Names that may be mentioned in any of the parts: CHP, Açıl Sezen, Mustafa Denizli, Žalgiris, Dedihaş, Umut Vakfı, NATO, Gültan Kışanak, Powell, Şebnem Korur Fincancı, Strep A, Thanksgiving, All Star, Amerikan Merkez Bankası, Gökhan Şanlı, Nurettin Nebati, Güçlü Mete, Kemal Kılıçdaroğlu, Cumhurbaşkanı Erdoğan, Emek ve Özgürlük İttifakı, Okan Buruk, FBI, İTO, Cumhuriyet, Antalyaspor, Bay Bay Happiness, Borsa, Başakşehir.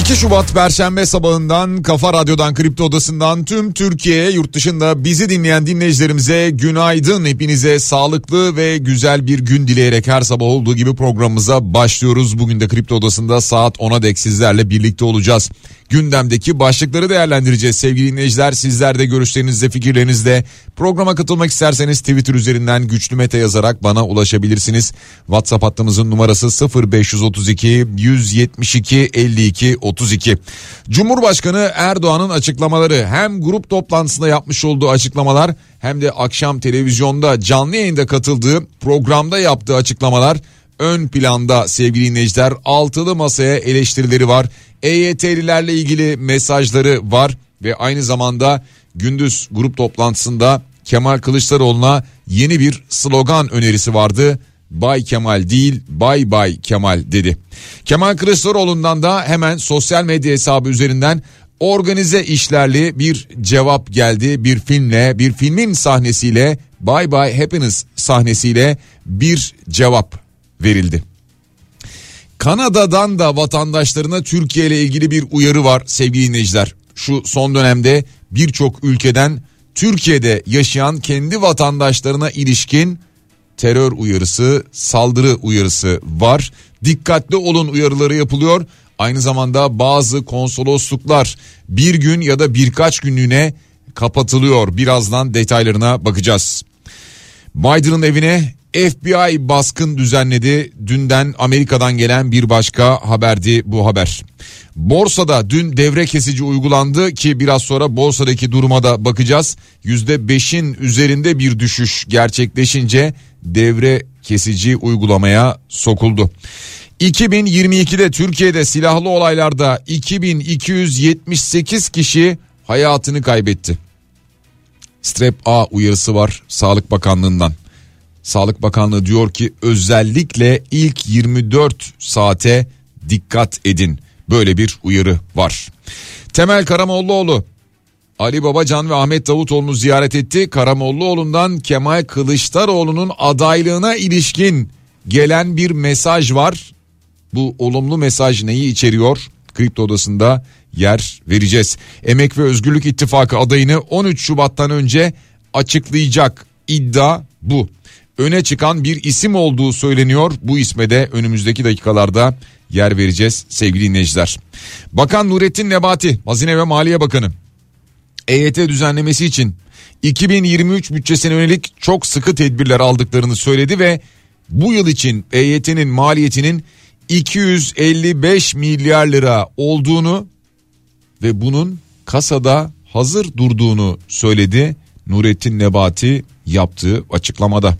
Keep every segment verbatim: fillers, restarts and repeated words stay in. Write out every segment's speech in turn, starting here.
iki Şubat Perşembe sabahından Kafa Radyo'dan, Kripto Odası'ndan tüm Türkiye, yurt dışında bizi dinleyen dinleyicilerimize günaydın. Hepinize sağlıklı ve güzel bir gün dileyerek her sabah olduğu gibi programımıza başlıyoruz. Bugün de Kripto Odası'nda saat ona dek sizlerle birlikte olacağız. Gündemdeki başlıkları değerlendireceğiz. Sevgili dinleyiciler, sizler de görüşlerinizle, fikirlerinizle programa katılmak isterseniz Twitter üzerinden Güçlü Mete yazarak bana ulaşabilirsiniz. WhatsApp hattımızın numarası sıfır beş yüz otuz iki yüz yetmiş iki elli iki otuz iki. Cumhurbaşkanı Erdoğan'ın açıklamaları, hem grup toplantısında yapmış olduğu açıklamalar hem de akşam televizyonda canlı yayında katıldığı programda yaptığı açıklamalar ön planda sevgili dinleyiciler. Altılı masaya eleştirileri var, E Y T'lilerle ilgili mesajları var ve aynı zamanda gündüz grup toplantısında Kemal Kılıçdaroğlu'na yeni bir slogan önerisi vardı. Bay Kemal değil, Bay Bay Kemal dedi. Kemal Kılıçdaroğlu'ndan da hemen sosyal medya hesabı üzerinden organize işlerle bir cevap geldi. Bir filmle, bir filmin sahnesiyle, Bay Bay Happiness sahnesiyle bir cevap verildi. Kanada'dan da vatandaşlarına Türkiye ile ilgili bir uyarı var sevgili dinleyiciler. Şu son dönemde birçok ülkeden Türkiye'de yaşayan kendi vatandaşlarına ilişkin terör uyarısı, saldırı uyarısı var. Dikkatli olun uyarıları yapılıyor. Aynı zamanda bazı konsolosluklar bir gün ya da birkaç günlüğüne kapatılıyor. Birazdan detaylarına bakacağız. Biden'ın evine F B I baskın düzenledi. Dünden Amerika'dan gelen bir başka haberdi bu haber. Borsada dün devre kesici uygulandı ki biraz sonra borsadaki duruma da bakacağız. yüzde beşin üzerinde bir düşüş gerçekleşince devre kesici uygulamaya sokuldu. iki bin yirmi ikide Türkiye'de silahlı olaylarda iki bin iki yüz yetmiş sekiz kişi hayatını kaybetti. Strep A uyarısı var Sağlık Bakanlığı'ndan. Sağlık Bakanlığı diyor ki özellikle ilk yirmi dört saate dikkat edin. Böyle bir uyarı var. Temel Karamollaoğlu, Ali Babacan ve Ahmet Davutoğlu'nu ziyaret etti. Karamollaoğlu'ndan Kemal Kılıçdaroğlu'nun adaylığına ilişkin gelen bir mesaj var. Bu olumlu mesaj neyi içeriyor? Kripto Odası'nda yer vereceğiz. Emek ve Özgürlük İttifakı adayını on üç Şubat'tan önce açıklayacak, iddia bu. Öne çıkan bir isim olduğu söyleniyor. Bu isme de önümüzdeki dakikalarda yer vereceğiz sevgili dinleyiciler. Bakan Nurettin Nebati, Hazine ve Maliye Bakanı, E Y T düzenlemesi için iki bin yirmi üç bütçesine yönelik çok sıkı tedbirler aldıklarını söyledi ve bu yıl için E Y T'nin maliyetinin iki yüz elli beş milyar lira olduğunu ve bunun kasada hazır durduğunu söyledi Nurettin Nebati yaptığı açıklamada.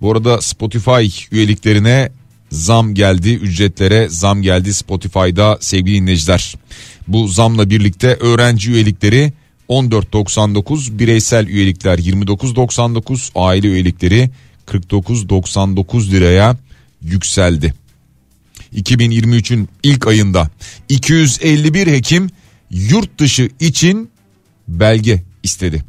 Bu arada Spotify üyeliklerine zam geldi, ücretlere zam geldi Spotify'da sevgili dinleyiciler. Bu zamla birlikte öğrenci üyelikleri on dört doksan dokuz, bireysel üyelikler yirmi dokuz doksan dokuz, aile üyelikleri kırk dokuz doksan dokuz liraya yükseldi. iki bin yirmi üçün ilk ayında iki yüz elli bir hekim yurt dışı için belge istedi.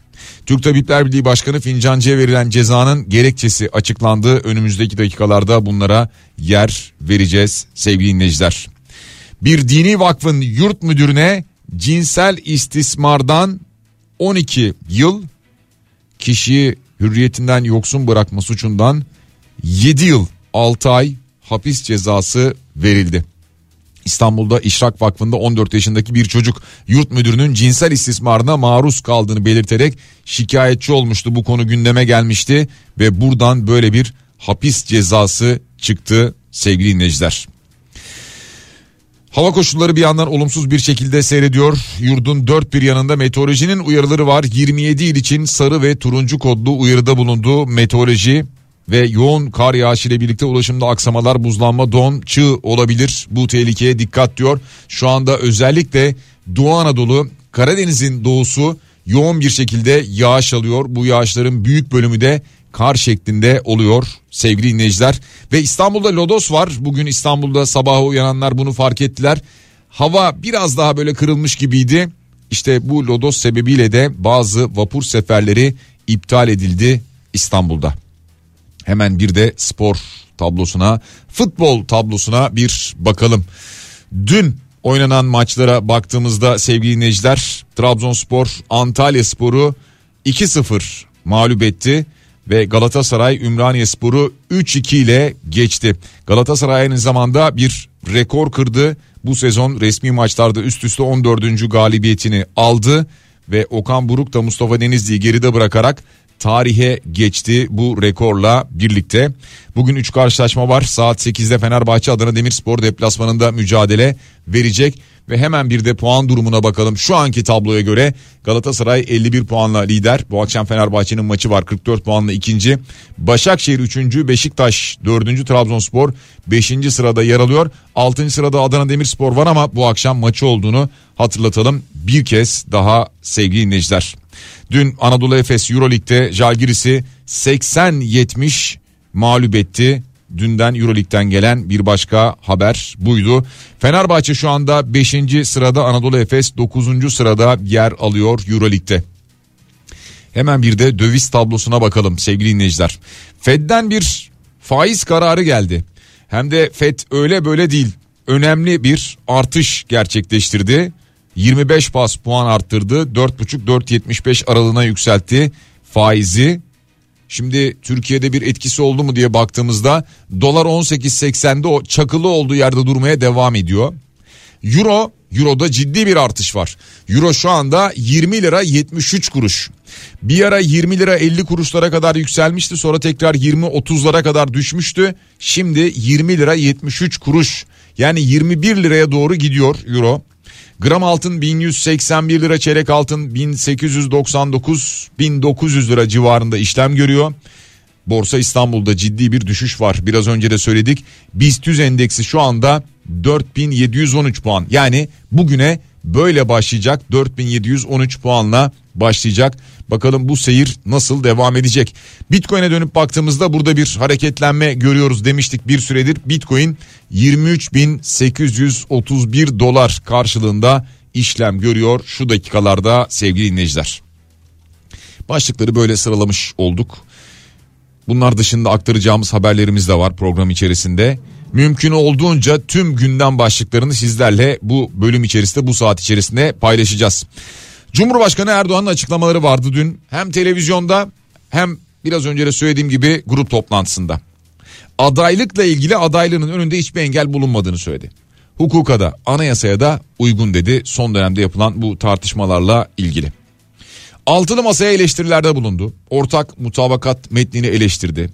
Türk Tabipler Birliği Başkanı Fincancı'ya verilen cezanın gerekçesi açıklandı. Önümüzdeki dakikalarda bunlara yer vereceğiz sevgili dinleyiciler. Bir dini vakfın yurt müdürüne cinsel istismardan on iki yıl, kişiyi hürriyetinden yoksun bırakma suçundan yedi yıl altı ay hapis cezası verildi. İstanbul'da İşrak Vakfı'nda on dört yaşındaki bir çocuk yurt müdürünün cinsel istismarına maruz kaldığını belirterek şikayetçi olmuştu. Bu konu gündeme gelmişti ve buradan böyle bir hapis cezası çıktı sevgili dinleyiciler. Hava koşulları bir yandan olumsuz bir şekilde seyrediyor. Yurdun dört bir yanında meteorolojinin uyarıları var. yirmi yedi il için sarı ve turuncu kodlu uyarıda bulundu meteoroloji. Ve yoğun kar yağışı ile birlikte ulaşımda aksamalar, buzlanma, don, çığ olabilir. Bu tehlikeye dikkat diyor. Şu anda özellikle Doğu Anadolu, Karadeniz'in doğusu yoğun bir şekilde yağış alıyor. Bu yağışların büyük bölümü de kar şeklinde oluyor sevgili dinleyiciler. Ve İstanbul'da lodos var. Bugün İstanbul'da sabaha uyananlar bunu fark ettiler. Hava biraz daha böyle kırılmış gibiydi. İşte bu lodos sebebiyle de bazı vapur seferleri iptal edildi İstanbul'da. Hemen bir de spor tablosuna, futbol tablosuna bir bakalım. Dün oynanan maçlara baktığımızda sevgili dinleyiciler, Trabzonspor Antalyaspor'u iki sıfır mağlup etti ve Galatasaray Ümraniyespor'u üç iki ile geçti. Galatasaray aynı zamanda bir rekor kırdı. Bu sezon resmi maçlarda üst üste on dördüncü galibiyetini aldı ve Okan Buruk da Mustafa Denizli'yi geride bırakarak tarihe geçti bu rekorla birlikte. Bugün üç karşılaşma var. Saat sekizde Fenerbahçe Adana Demirspor deplasmanında mücadele verecek. Ve hemen bir de puan durumuna bakalım. Şu anki tabloya göre Galatasaray elli bir puanla lider. Bu akşam Fenerbahçe'nin maçı var. kırk dört puanla ikinci. Başakşehir üçüncü. Beşiktaş dördüncü. Trabzonspor beşinci sırada yer alıyor. altıncı sırada Adana Demirspor var ama bu akşam maçı olduğunu hatırlatalım bir kez daha sevgili dinleyiciler. Dün Anadolu Efes Euroleague'de Žalgiris'i seksen yetmiş mağlup etti. Dünden Euroleague'den gelen bir başka haber buydu. Fenerbahçe şu anda beşinci sırada, Anadolu Efes dokuzuncu sırada yer alıyor Euroleague'de. Hemen bir de döviz tablosuna bakalım sevgili dinleyiciler. Fed'den bir faiz kararı geldi. Hem de Fed öyle böyle değil, önemli bir artış gerçekleştirdi. yirmi beş baz puan arttırdı. dört buçuk dört yetmiş beş aralığına yükseltti faizi. Şimdi Türkiye'de bir etkisi oldu mu diye baktığımızda dolar on sekiz seksen'de o çakılı olduğu yerde durmaya devam ediyor. Euro, Euro'da ciddi bir artış var. Euro şu anda yirmi lira yetmiş üç kuruş. Bir ara yirmi lira elli kuruşlara kadar yükselmişti. Sonra tekrar yirmi otuzlara kadar düşmüştü. Şimdi yirmi lira yetmiş üç kuruş. Yani yirmi bir liraya doğru gidiyor Euro. Gram altın bin yüz seksen bir lira, çeyrek altın bin sekiz yüz doksan dokuz bin dokuz yüz lira civarında işlem görüyor. Borsa İstanbul'da ciddi bir düşüş var. Biraz önce de söyledik. BIST endeksi şu anda dört bin yedi yüz on üç puan. Yani bugüne böyle başlayacak, dört bin yedi yüz on üç puanla başlayacak. Bakalım bu seyir nasıl devam edecek? Bitcoin'e dönüp baktığımızda burada bir hareketlenme görüyoruz demiştik bir süredir. Bitcoin yirmi üç bin sekiz yüz otuz bir dolar karşılığında işlem görüyor şu dakikalarda sevgili dinleyiciler. Başlıkları böyle sıralamış olduk. Bunlar dışında aktaracağımız haberlerimiz de var program içerisinde. Mümkün olduğunca tüm gündem başlıklarını sizlerle bu bölüm içerisinde, bu saat içerisinde paylaşacağız. Cumhurbaşkanı Erdoğan'ın açıklamaları vardı dün. Hem televizyonda hem biraz önce de söylediğim gibi grup toplantısında. Adaylıkla ilgili adaylığının önünde hiçbir engel bulunmadığını söyledi. Hukuka da, anayasaya da uygun dedi son dönemde yapılan bu tartışmalarla ilgili. Altılı masaya eleştirilerde bulundu. Ortak mutabakat metnini eleştirdi.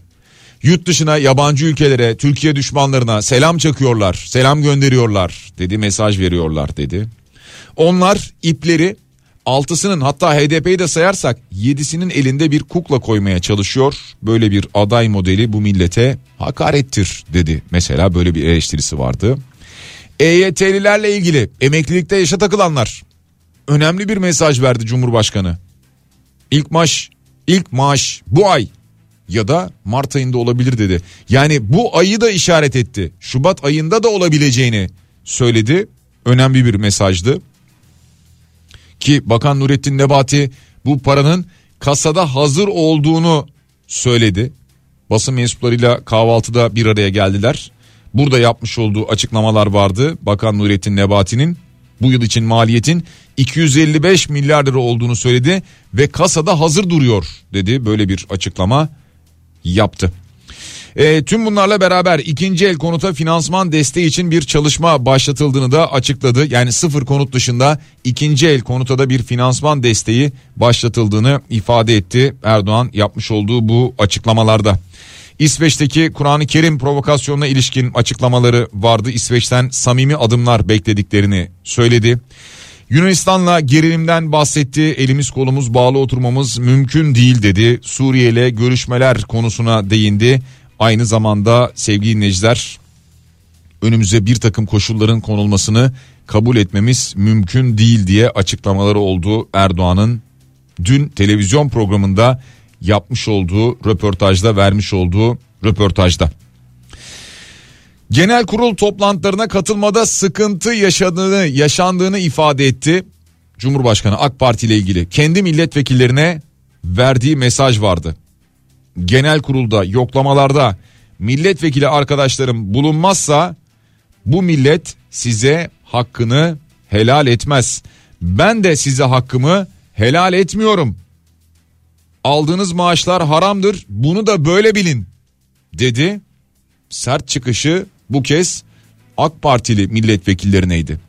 Yurt dışına, yabancı ülkelere, Türkiye düşmanlarına selam çakıyorlar, selam gönderiyorlar dedi, mesaj veriyorlar dedi. Onlar ipleri altısının, hatta H D P'yi de sayarsak yedisinin elinde bir kukla koymaya çalışıyor. Böyle bir aday modeli bu millete hakarettir dedi. Mesela böyle bir eleştirisi vardı. E Y T'lilerle ilgili emeklilikte yaşa takılanlar, önemli bir mesaj verdi Cumhurbaşkanı. İlk maaş, ilk maaş bu ay ya da Mart ayında olabilir dedi. Yani bu ayı da işaret etti. Şubat ayında da olabileceğini söyledi. Önemli bir mesajdı. Ki Bakan Nurettin Nebati bu paranın kasada hazır olduğunu söyledi. Basın mensuplarıyla kahvaltıda bir araya geldiler. Burada yapmış olduğu açıklamalar vardı. Bakan Nurettin Nebati'nin bu yıl için maliyetin iki yüz elli beş milyar lira olduğunu söyledi ve kasada hazır duruyor dedi. Böyle bir açıklama yaptı. E, tüm bunlarla beraber ikinci el konuta finansman desteği için bir çalışma başlatıldığını da açıkladı. Yani sıfır konut dışında ikinci el konuta da bir finansman desteği başlatıldığını ifade etti Erdoğan yapmış olduğu bu açıklamalarda. İsveç'teki Kur'an-ı Kerim provokasyonuna ilişkin açıklamaları vardı. İsveç'ten samimi adımlar beklediklerini söyledi. Yunanistan'la gerilimden bahsetti. Elimiz kolumuz bağlı oturmamız mümkün değil dedi. Suriye ile görüşmeler konusuna değindi. Aynı zamanda sevgili dinleyiciler, önümüze bir takım koşulların konulmasını kabul etmemiz mümkün değil diye açıklamaları oldu Erdoğan'ın dün televizyon programında yapmış olduğu röportajda, vermiş olduğu röportajda. Genel kurul toplantılarına katılmada sıkıntı yaşadığını, yaşandığını ifade etti Cumhurbaşkanı. AK Parti ile ilgili kendi milletvekillerine verdiği mesaj vardı. Genel kurulda, yoklamalarda milletvekili arkadaşlarım bulunmazsa bu millet size hakkını helal etmez. Ben de size hakkımı helal etmiyorum. Aldığınız maaşlar haramdır, bunu da böyle bilin dedi. Sert çıkışı bu kez AK Partili milletvekillerineydi.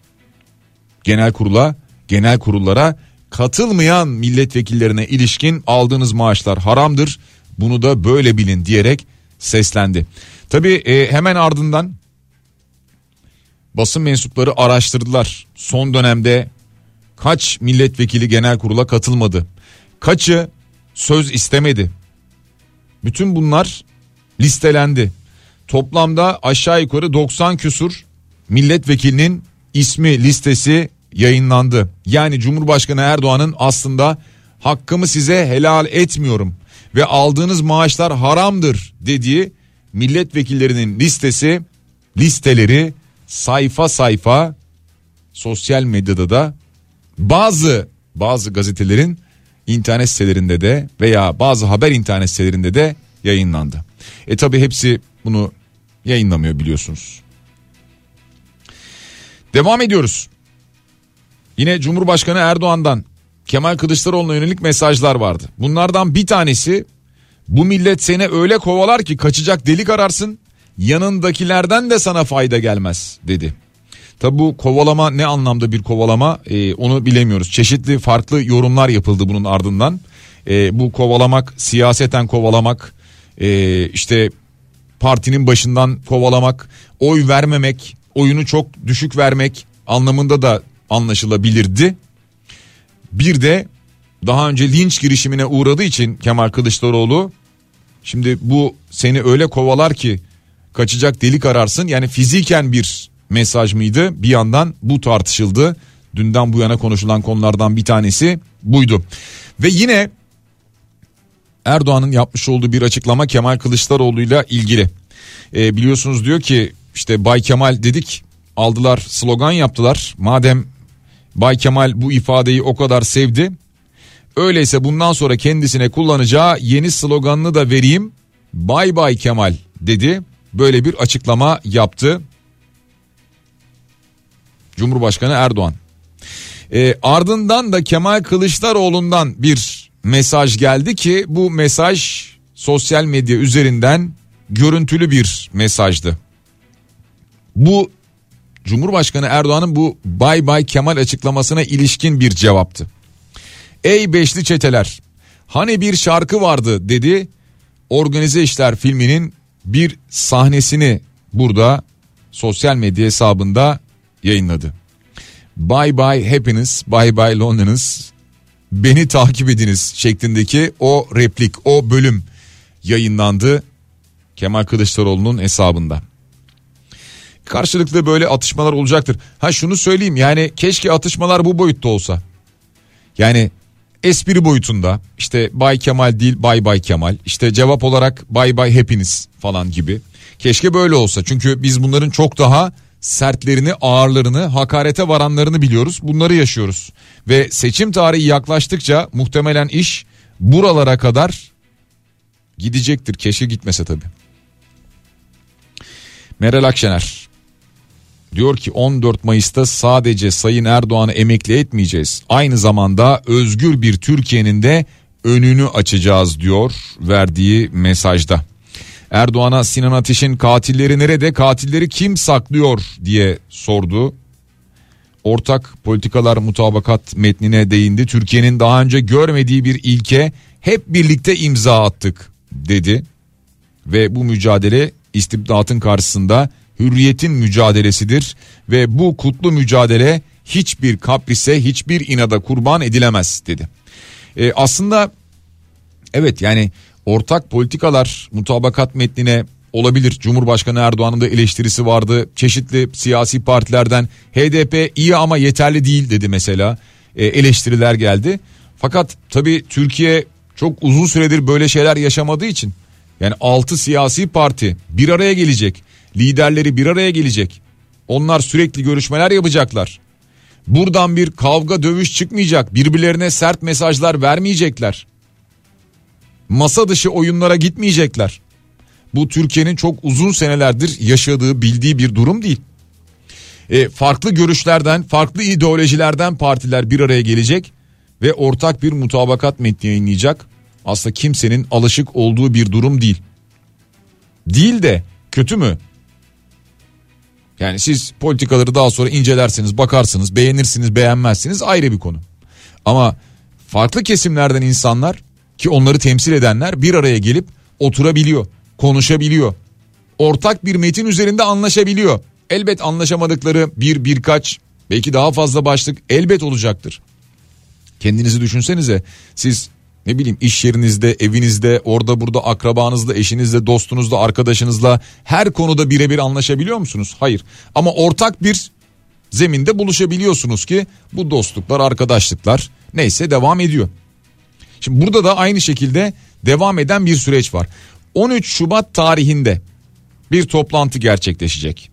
Genel kurula, genel kurullara katılmayan milletvekillerine ilişkin aldığınız maaşlar haramdır, bunu da böyle bilin diyerek seslendi. Tabii e, hemen ardından basın mensupları araştırdılar. Son dönemde kaç milletvekili genel kurula katılmadı? Kaçı söz istemedi? Bütün bunlar listelendi. Toplamda aşağı yukarı doksan küsur milletvekilinin ismi listesi yayınlandı. Yani Cumhurbaşkanı Erdoğan'ın aslında hakkımı size helal etmiyorum ve aldığınız maaşlar haramdır dediği milletvekillerinin listesi, listeleri sayfa sayfa sosyal medyada da bazı bazı gazetelerin internet sitelerinde de veya bazı haber internet sitelerinde de yayınlandı. E tabi hepsi bunu yayınlamıyor biliyorsunuz. Devam ediyoruz. Yine Cumhurbaşkanı Erdoğan'dan Kemal Kılıçdaroğlu'na yönelik mesajlar vardı. Bunlardan bir tanesi, bu millet seni öyle kovalar ki kaçacak delik ararsın, yanındakilerden de sana fayda gelmez dedi. Tabi bu kovalama ne anlamda bir kovalama e, onu bilemiyoruz. Çeşitli farklı yorumlar yapıldı bunun ardından. E, bu kovalamak, siyaseten kovalamak, e, işte partinin başından kovalamak, oy vermemek, oyunu çok düşük vermek anlamında da anlaşılabilirdi. Bir de daha önce linç girişimine uğradığı için Kemal Kılıçdaroğlu, şimdi bu seni öyle kovalar ki kaçacak delik ararsın, yani fiziken bir mesaj mıydı? Bir yandan bu tartışıldı. Dünden bu yana konuşulan konulardan bir tanesi buydu. Ve yine Erdoğan'ın yapmış olduğu bir açıklama Kemal Kılıçdaroğlu'yla ilgili. E, biliyorsunuz diyor ki işte Bay Kemal dedik, aldılar slogan yaptılar. Madem Bay Kemal bu ifadeyi o kadar sevdi, öyleyse bundan sonra kendisine kullanacağı yeni sloganını da vereyim. Bay Bay Kemal dedi. Böyle bir açıklama yaptı Cumhurbaşkanı Erdoğan. E, ardından da Kemal Kılıçdaroğlu'ndan bir mesaj geldi ki bu mesaj sosyal medya üzerinden görüntülü bir mesajdı. Bu Cumhurbaşkanı Erdoğan'ın bu Bay Bay Kemal açıklamasına ilişkin bir cevaptı. Ey beşli çeteler, hani bir şarkı vardı dedi. Organize İşler filminin bir sahnesini burada sosyal medya hesabında yayınladı. Bay Bay Happiness, Bay Bay Loneliness, beni takip ediniz şeklindeki o replik, o bölüm yayınlandı Kemal Kılıçdaroğlu'nun hesabında. Karşılıklı böyle atışmalar olacaktır. Ha şunu söyleyeyim, yani keşke atışmalar bu boyutta olsa. Yani espri boyutunda, işte Bay Kemal değil Bay Bay Kemal, işte cevap olarak Bay Bay Happiness falan gibi. Keşke böyle olsa, çünkü biz bunların çok daha sertlerini, ağırlarını, hakarete varanlarını biliyoruz. Bunları yaşıyoruz. Ve seçim tarihi yaklaştıkça muhtemelen iş buralara kadar gidecektir. Keşke gitmese tabii. Meral Akşener diyor ki on dört Mayıs'ta sadece Sayın Erdoğan'ı emekli etmeyeceğiz. Aynı zamanda özgür bir Türkiye'nin de önünü açacağız diyor verdiği mesajda. Erdoğan'a Sinan Ateş'in katilleri nerede, katilleri kim saklıyor diye sordu. Ortak politikalar mutabakat metnine değindi. Türkiye'nin daha önce görmediği bir ilke hep birlikte imza attık dedi. Ve bu mücadele istibdatın karşısında hürriyetin mücadelesidir. Ve bu kutlu mücadele hiçbir kaprise, hiçbir inada kurban edilemez dedi. E aslında evet, yani... Ortak politikalar mutabakat metnine olabilir. Cumhurbaşkanı Erdoğan'ın da eleştirisi vardı. Çeşitli siyasi partilerden H D P iyi ama yeterli değil dedi mesela. E, eleştiriler geldi. Fakat tabii Türkiye çok uzun süredir böyle şeyler yaşamadığı için, yani altı siyasi parti bir araya gelecek. Liderleri bir araya gelecek. Onlar sürekli görüşmeler yapacaklar. Buradan bir kavga dövüş çıkmayacak. Birbirlerine sert mesajlar vermeyecekler. Masa dışı oyunlara gitmeyecekler. Bu Türkiye'nin çok uzun senelerdir yaşadığı, bildiği bir durum değil. E, farklı görüşlerden, farklı ideolojilerden partiler bir araya gelecek ve ortak bir mutabakat metni yayınlayacak. Aslında kimsenin alışık olduğu bir durum değil. Değil de kötü mü? Yani siz politikaları daha sonra incelersiniz, bakarsınız, beğenirsiniz, beğenmezsiniz, ayrı bir konu. Ama farklı kesimlerden insanlar, ki onları temsil edenler bir araya gelip oturabiliyor, konuşabiliyor. Ortak bir metin üzerinde anlaşabiliyor. Elbet anlaşamadıkları bir, birkaç, belki daha fazla başlık elbet olacaktır. Kendinizi düşünsenize, siz ne bileyim iş yerinizde, evinizde, orada burada akrabanızla, eşinizle, dostunuzla, arkadaşınızla her konuda birebir anlaşabiliyor musunuz? Hayır. Ama ortak bir zeminde buluşabiliyorsunuz ki bu dostluklar, arkadaşlıklar neyse devam ediyor. Şimdi burada da aynı şekilde devam eden bir süreç var. on üç Şubat tarihinde bir toplantı gerçekleşecek.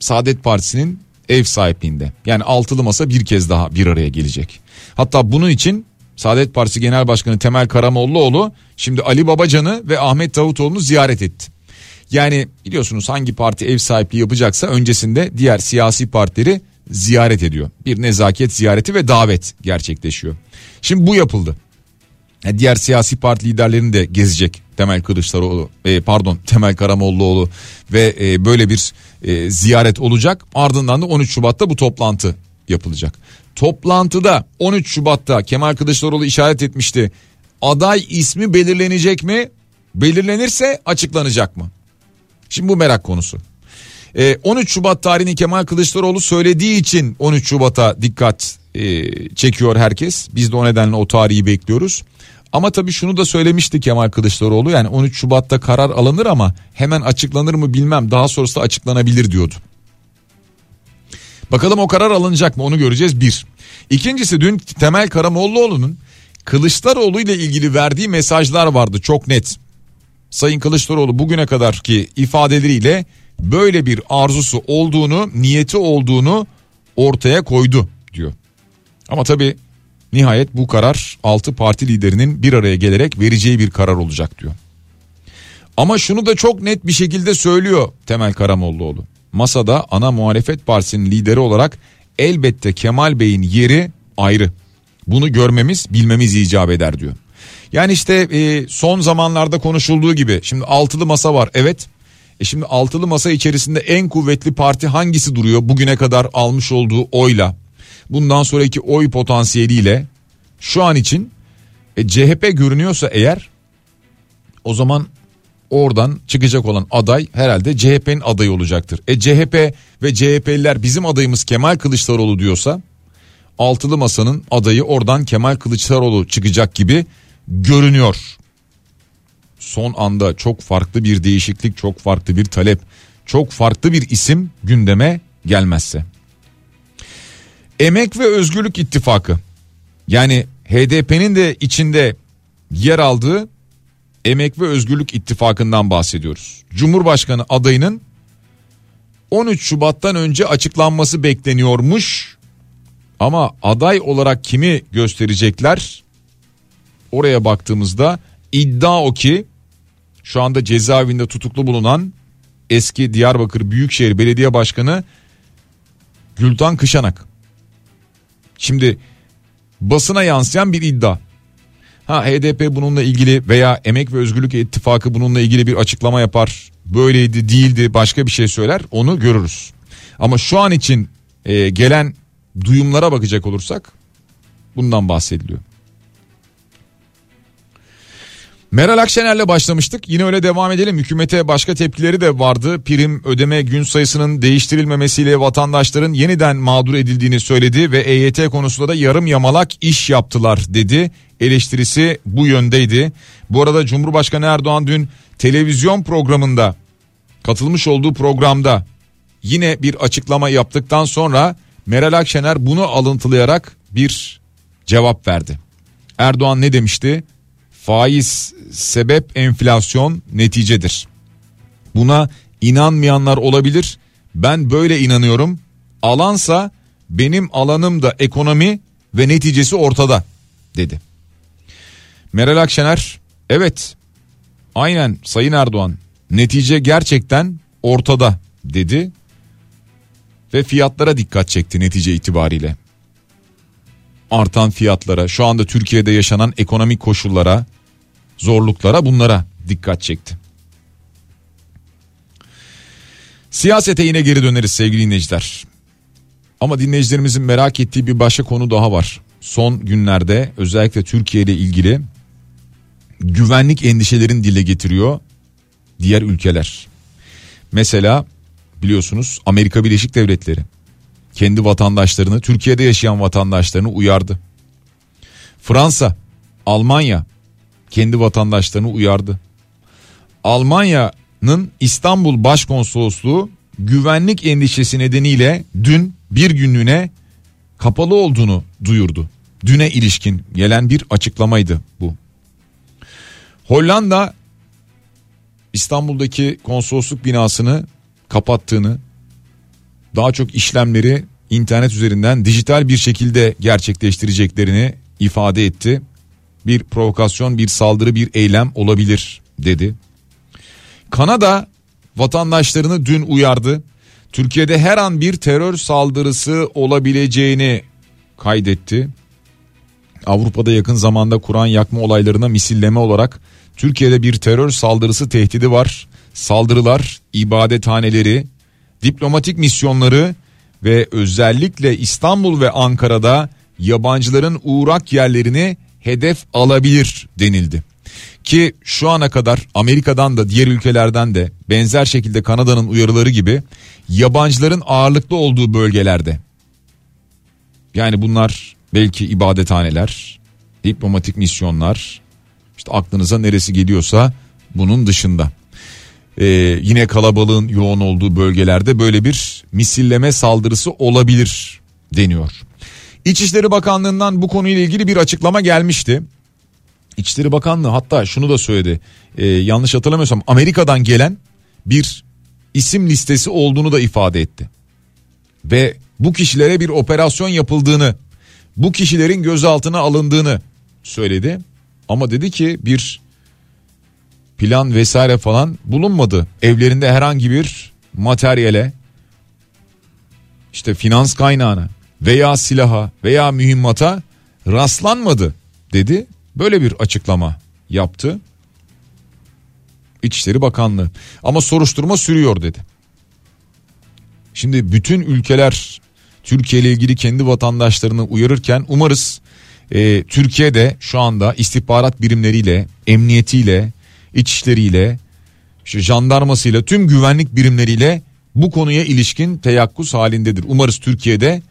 Saadet Partisi'nin ev sahipliğinde. Yani altılı masa bir kez daha bir araya gelecek. Hatta bunun için Saadet Partisi Genel Başkanı Temel Karamollaoğlu şimdi Ali Babacan'ı ve Ahmet Davutoğlu'nu ziyaret etti. Yani biliyorsunuz hangi parti ev sahipliği yapacaksa öncesinde diğer siyasi partileri ziyaret ediyor. Bir nezaket ziyareti ve davet gerçekleşiyor. Şimdi bu yapıldı. Yani diğer siyasi parti liderlerini de gezecek Temel Kılıçdaroğlu, e, pardon Temel Karamollaoğlu ve e, böyle bir e, ziyaret olacak. Ardından da on üç Şubat'ta bu toplantı yapılacak. Toplantıda on üç Şubat'ta Kemal Kılıçdaroğlu işaret etmişti. Aday ismi belirlenecek mi? Belirlenirse açıklanacak mı? Şimdi bu merak konusu. E, on üç Şubat tarihini Kemal Kılıçdaroğlu söylediği için on üç Şubat'a dikkat e, çekiyor herkes. Biz de o nedenle o tarihi bekliyoruz. Ama tabii şunu da söylemişti Kemal Kılıçdaroğlu, yani on üç Şubat'ta karar alınır ama hemen açıklanır mı bilmem, daha sonrası da açıklanabilir diyordu. Bakalım o karar alınacak mı, onu göreceğiz bir. İkincisi, dün Temel Karamollaoğlu'nun Kılıçdaroğlu ile ilgili verdiği mesajlar vardı çok net. Sayın Kılıçdaroğlu bugüne kadarki ifadeleriyle böyle bir arzusu olduğunu, niyeti olduğunu ortaya koydu diyor. Ama tabii nihayet bu karar altı parti liderinin bir araya gelerek vereceği bir karar olacak diyor. Ama şunu da çok net bir şekilde söylüyor Temel Karamollaoğlu. Masada ana muhalefet partisinin lideri olarak elbette Kemal Bey'in yeri ayrı. Bunu görmemiz, bilmemiz icap eder diyor. Yani işte e, son zamanlarda konuşulduğu gibi şimdi altılı masa var, evet. E şimdi altılı masa içerisinde en kuvvetli parti hangisi duruyor bugüne kadar almış olduğu oyla? Bundan sonraki oy potansiyeliyle şu an için e, C H P görünüyorsa eğer, o zaman oradan çıkacak olan aday herhalde C H P'nin adayı olacaktır. E C H P ve C H P'liler bizim adayımız Kemal Kılıçdaroğlu diyorsa, altılı masanın adayı oradan Kemal Kılıçdaroğlu çıkacak gibi görünüyor. Son anda çok farklı bir değişiklik, çok farklı bir talep, çok farklı bir isim gündeme gelmezse. Emek ve Özgürlük İttifakı, yani H D P'nin de içinde yer aldığı Emek ve Özgürlük İttifakı'ndan bahsediyoruz. Cumhurbaşkanı adayının on üç Şubat'tan önce açıklanması bekleniyormuş. Ama aday olarak kimi gösterecekler? Oraya baktığımızda iddia o ki şu anda cezaevinde tutuklu bulunan eski Diyarbakır Büyükşehir Belediye Başkanı Gültan Kışanak. Şimdi basına yansıyan bir iddia. Ha, H D P bununla ilgili veya Emek ve Özgürlük İttifakı bununla ilgili bir açıklama yapar. Böyleydi, değildi, başka bir şey söyler, onu görürüz. Ama şu an için e, gelen duyumlara bakacak olursak bundan bahsediliyor. Meral Akşener'le başlamıştık. Yine öyle devam edelim. Hükümete başka tepkileri de vardı. Prim ödeme gün sayısının değiştirilmemesiyle vatandaşların yeniden mağdur edildiğini söyledi ve E Y T konusunda da yarım yamalak iş yaptılar dedi. eleştirisi bu yöndeydi. Bu arada Cumhurbaşkanı Erdoğan dün televizyon programında, katılmış olduğu programda yine bir açıklama yaptıktan sonra Meral Akşener bunu alıntılayarak bir cevap verdi. Erdoğan ne demişti? Faiz sebep, enflasyon neticedir. Buna inanmayanlar olabilir. Ben böyle inanıyorum. Alansa benim alanım da ekonomi ve neticesi ortada, dedi. Meral Akşener, evet, aynen Sayın Erdoğan, netice gerçekten ortada, dedi ve fiyatlara dikkat çekti netice itibariyle. Artan fiyatlara, şu anda Türkiye'de yaşanan ekonomik koşullara, zorluklara, bunlara dikkat çekti. Siyasete yine geri döneriz sevgili dinleyiciler. Ama dinleyicilerimizin merak ettiği bir başka konu daha var. Son günlerde özellikle Türkiye ile ilgili güvenlik endişelerini dile getiriyor diğer ülkeler. Mesela biliyorsunuz Amerika Birleşik Devletleri kendi vatandaşlarını, Türkiye'de yaşayan vatandaşlarını uyardı. Fransa, Almanya kendi vatandaşlarını uyardı. Almanya'nın İstanbul Başkonsolosluğu güvenlik endişesi nedeniyle dün bir günlüğüne kapalı olduğunu duyurdu. Düne ilişkin gelen bir açıklamaydı bu. Hollanda İstanbul'daki konsolosluk binasını kapattığını, daha çok işlemleri internet üzerinden dijital bir şekilde gerçekleştireceklerini ifade etti. Bir provokasyon, bir saldırı, bir eylem olabilir, dedi. Kanada vatandaşlarını dün uyardı. Türkiye'de her an bir terör saldırısı olabileceğini kaydetti. Avrupa'da yakın zamanda Kur'an yakma olaylarına misilleme olarak Türkiye'de bir terör saldırısı tehdidi var. Saldırılar, ibadethaneleri, diplomatik misyonları ve özellikle İstanbul ve Ankara'da yabancıların uğrak yerlerini hedef alabilir, denildi. Ki şu ana kadar Amerika'dan da diğer ülkelerden de benzer şekilde Kanada'nın uyarıları gibi yabancıların ağırlıklı olduğu bölgelerde, yani bunlar belki ibadethaneler, diplomatik misyonlar, işte aklınıza neresi geliyorsa bunun dışında ee, yine kalabalığın yoğun olduğu bölgelerde böyle bir misilleme saldırısı olabilir, deniyor. İçişleri Bakanlığı'ndan bu konuyla ilgili bir açıklama gelmişti. İçişleri Bakanlığı hatta şunu da söyledi, ee, yanlış hatırlamıyorsam Amerika'dan gelen bir isim listesi olduğunu da ifade etti. Ve bu kişilere bir operasyon yapıldığını, bu kişilerin gözaltına alındığını söyledi. Ama dedi ki bir plan vesaire falan bulunmadı. Evlerinde herhangi bir materyale, işte finans kaynağına veya silaha veya mühimmata rastlanmadı, dedi. Böyle bir açıklama yaptı İçişleri Bakanlığı. Ama soruşturma sürüyor, dedi. Şimdi bütün ülkeler Türkiye ile ilgili kendi vatandaşlarını uyarırken umarız e, Türkiye'de şu anda istihbarat birimleriyle, emniyetiyle, içişleriyle, işte jandarmasıyla, tüm güvenlik birimleriyle bu konuya ilişkin teyakkuz halindedir. Umarız Türkiye'de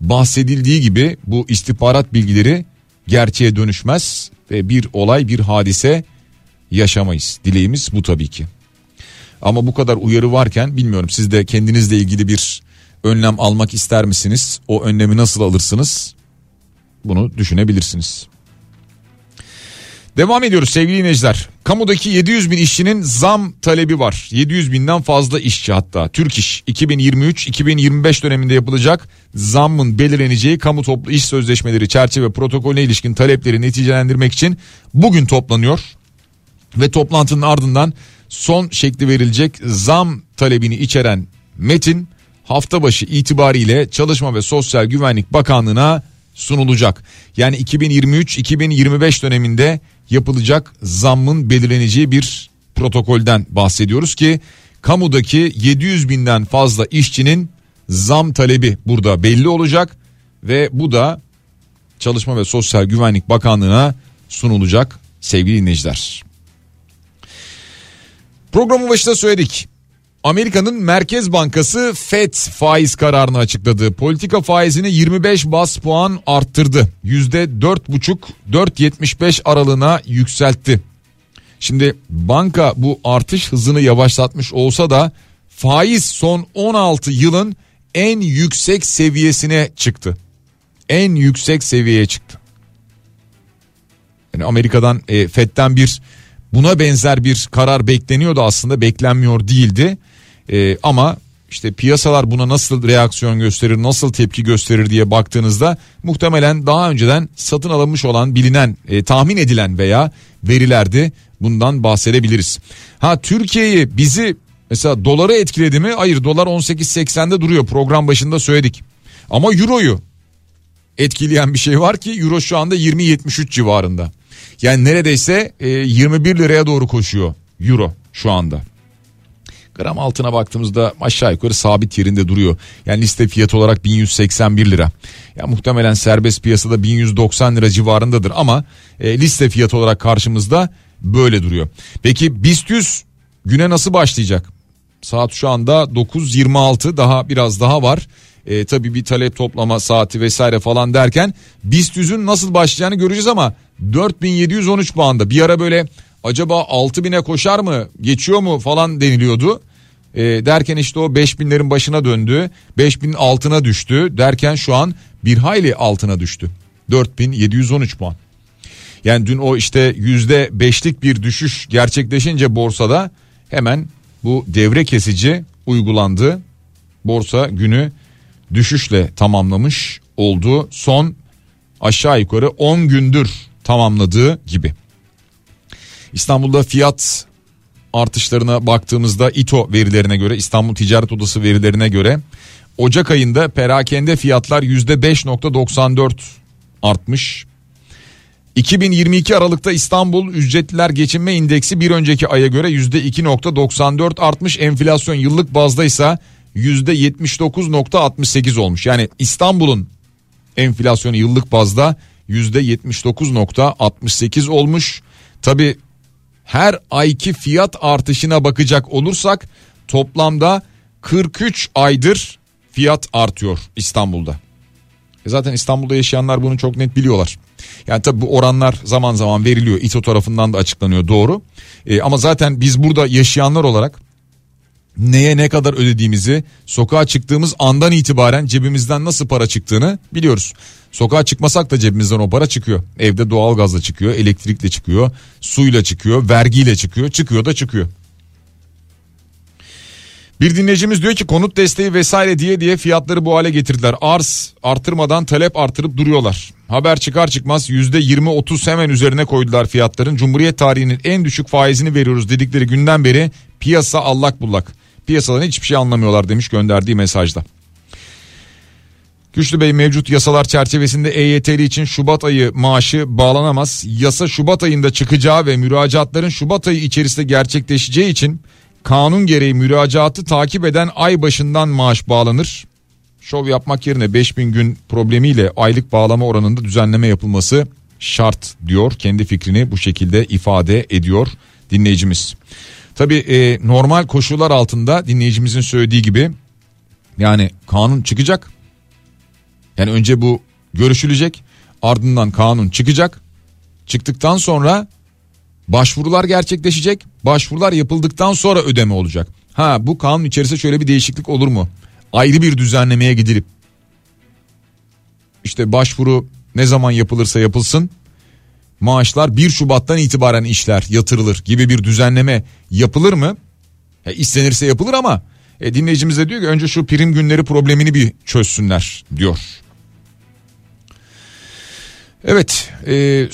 bahsedildiği gibi bu istihbarat bilgileri gerçeğe dönüşmez ve bir olay, bir hadise yaşamayız. Dileğimiz bu tabii ki. Ama bu kadar uyarı varken bilmiyorum, siz de kendinizle ilgili bir önlem almak ister misiniz? O önlemi nasıl alırsınız? Bunu düşünebilirsiniz. Devam ediyoruz sevgili dinleyiciler. Kamudaki yedi yüz bin işçinin zam talebi var. yedi yüz binden fazla işçi hatta. Türk İş iki bin yirmi üç iki bin yirmi beş döneminde yapılacak zammın belirleneceği kamu toplu iş sözleşmeleri çerçeve protokolüne ilişkin talepleri neticelendirmek için bugün toplanıyor. Ve toplantının ardından son şekli verilecek zam talebini içeren metin hafta başı itibariyle Çalışma ve Sosyal Güvenlik Bakanlığı'na sunulacak. Yani iki bin yirmi üç iki bin yirmi beş döneminde yapılacak zammın belirleneceği bir protokolden bahsediyoruz ki kamudaki yedi yüz binden fazla işçinin zam talebi burada belli olacak ve bu da Çalışma ve Sosyal Güvenlik Bakanlığı'na sunulacak sevgili dinleyiciler. Programın başında söyledik. Amerika'nın Merkez Bankası Fed faiz kararını açıkladı. Politika faizini yirmi beş baz puan arttırdı. yüzde dört virgül beş dört virgül yetmiş beş aralığına yükseltti. Şimdi banka bu artış hızını yavaşlatmış olsa da faiz son on altı yılın en yüksek seviyesine çıktı. En yüksek seviyeye çıktı. Yani Amerika'dan e, Fed'den bir buna benzer bir karar bekleniyordu aslında, beklenmiyor değildi. E, ama işte piyasalar buna nasıl reaksiyon gösterir, nasıl tepki gösterir diye baktığınızda muhtemelen daha önceden satın alınmış olan bilinen, e, tahmin edilen veya verilerde bundan bahsedebiliriz. Ha, Türkiye'yi bizi mesela doları etkiledi mi? Hayır, dolar on sekiz seksen'de duruyor, program başında söyledik. Ama euroyu etkileyen bir şey var ki euro şu anda yirmi yetmiş üç civarında. Yani neredeyse yirmi bir liraya doğru koşuyor euro şu anda. Gram altına baktığımızda aşağı yukarı sabit yerinde duruyor. Yani liste fiyatı olarak bin yüz seksen bir lira. Ya muhtemelen serbest piyasada bin yüz doksan lira civarındadır ama liste fiyatı olarak karşımızda böyle duruyor. Peki BIST yüz güne nasıl başlayacak? Saat şu anda dokuz yirmi altı, daha biraz daha var. E, tabii bir talep toplama saati vesaire falan derken BIST yüz'ün nasıl başlayacağını göreceğiz ama dört bin yedi yüz on üç puanda bir ara böyle acaba altı bine koşar mı, geçiyor mu falan deniliyordu. E, derken işte o beş binlerin başına döndü, beş binin altına düştü derken şu an bir hayli altına düştü, dört bin yedi yüz on üç puan. Yani dün o işte yüzde beşlik bir düşüş gerçekleşince borsada hemen bu devre kesici uygulandı. Borsa günü düşüşle tamamlamış oldu. Son aşağı yukarı on gündür tamamladığı gibi. İstanbul'da fiyat artışlarına baktığımızda İTO verilerine göre, İstanbul Ticaret Odası verilerine göre Ocak ayında perakende fiyatlar yüzde beş virgül doksan dört artmış. iki bin yirmi iki Aralık'ta İstanbul Ücretliler Geçinme İndeksi bir önceki aya göre yüzde iki virgül doksan dört artmış. Enflasyon yıllık bazda ise yüzde yetmiş dokuz virgül altmış sekiz olmuş. Yani İstanbul'un enflasyonu yıllık bazda yüzde yetmiş dokuz virgül altmış sekiz olmuş. Tabii her ayki fiyat artışına bakacak olursak toplamda kırk üç aydır fiyat artıyor İstanbul'da. E zaten İstanbul'da yaşayanlar bunu çok net biliyorlar. Yani tabii bu oranlar zaman zaman veriliyor. İTO tarafından da açıklanıyor, doğru. E ama zaten biz burada yaşayanlar olarak neye ne kadar ödediğimizi, sokağa çıktığımız andan itibaren cebimizden nasıl para çıktığını biliyoruz. Sokağa çıkmasak da cebimizden o para çıkıyor. Evde doğalgazla çıkıyor, elektrikle çıkıyor, suyla çıkıyor, vergiyle çıkıyor, çıkıyor da çıkıyor. Bir dinleyicimiz diyor ki konut desteği vesaire diye diye fiyatları bu hale getirdiler. Arz artırmadan talep artırıp duruyorlar. Haber çıkar çıkmaz yüzde yirmi otuz hemen üzerine koydular fiyatların. Cumhuriyet tarihinin en düşük faizini veriyoruz dedikleri günden beri piyasa allak bullak. Piyasadan hiçbir şey anlamıyorlar demiş gönderdiği mesajda. Güçlü Bey, mevcut yasalar çerçevesinde E Y T'li için Şubat ayı maaşı bağlanamaz. Yasa Şubat ayında çıkacağı ve müracaatların Şubat ayı içerisinde gerçekleşeceği için kanun gereği müracaatı takip eden ay başından maaş bağlanır. Şov yapmak yerine beş bin gün problemiyle aylık bağlama oranında düzenleme yapılması şart diyor. Kendi fikrini bu şekilde ifade ediyor dinleyicimiz. Tabii e, normal koşullar altında dinleyicimizin söylediği gibi yani kanun çıkacak. Yani önce bu görüşülecek, ardından kanun çıkacak. Çıktıktan sonra başvurular gerçekleşecek. Başvurular yapıldıktan sonra ödeme olacak. Ha, bu kanun içerisinde şöyle bir değişiklik olur mu? Ayrı bir düzenlemeye gidilip işte başvuru ne zaman yapılırsa yapılsın maaşlar bir Şubat'tan itibaren işler, yatırılır gibi bir düzenleme yapılır mı? Ya istenirse yapılır ama e, dinleyicimiz de diyor ki önce şu prim günleri problemini bir çözsünler diyor. Evet,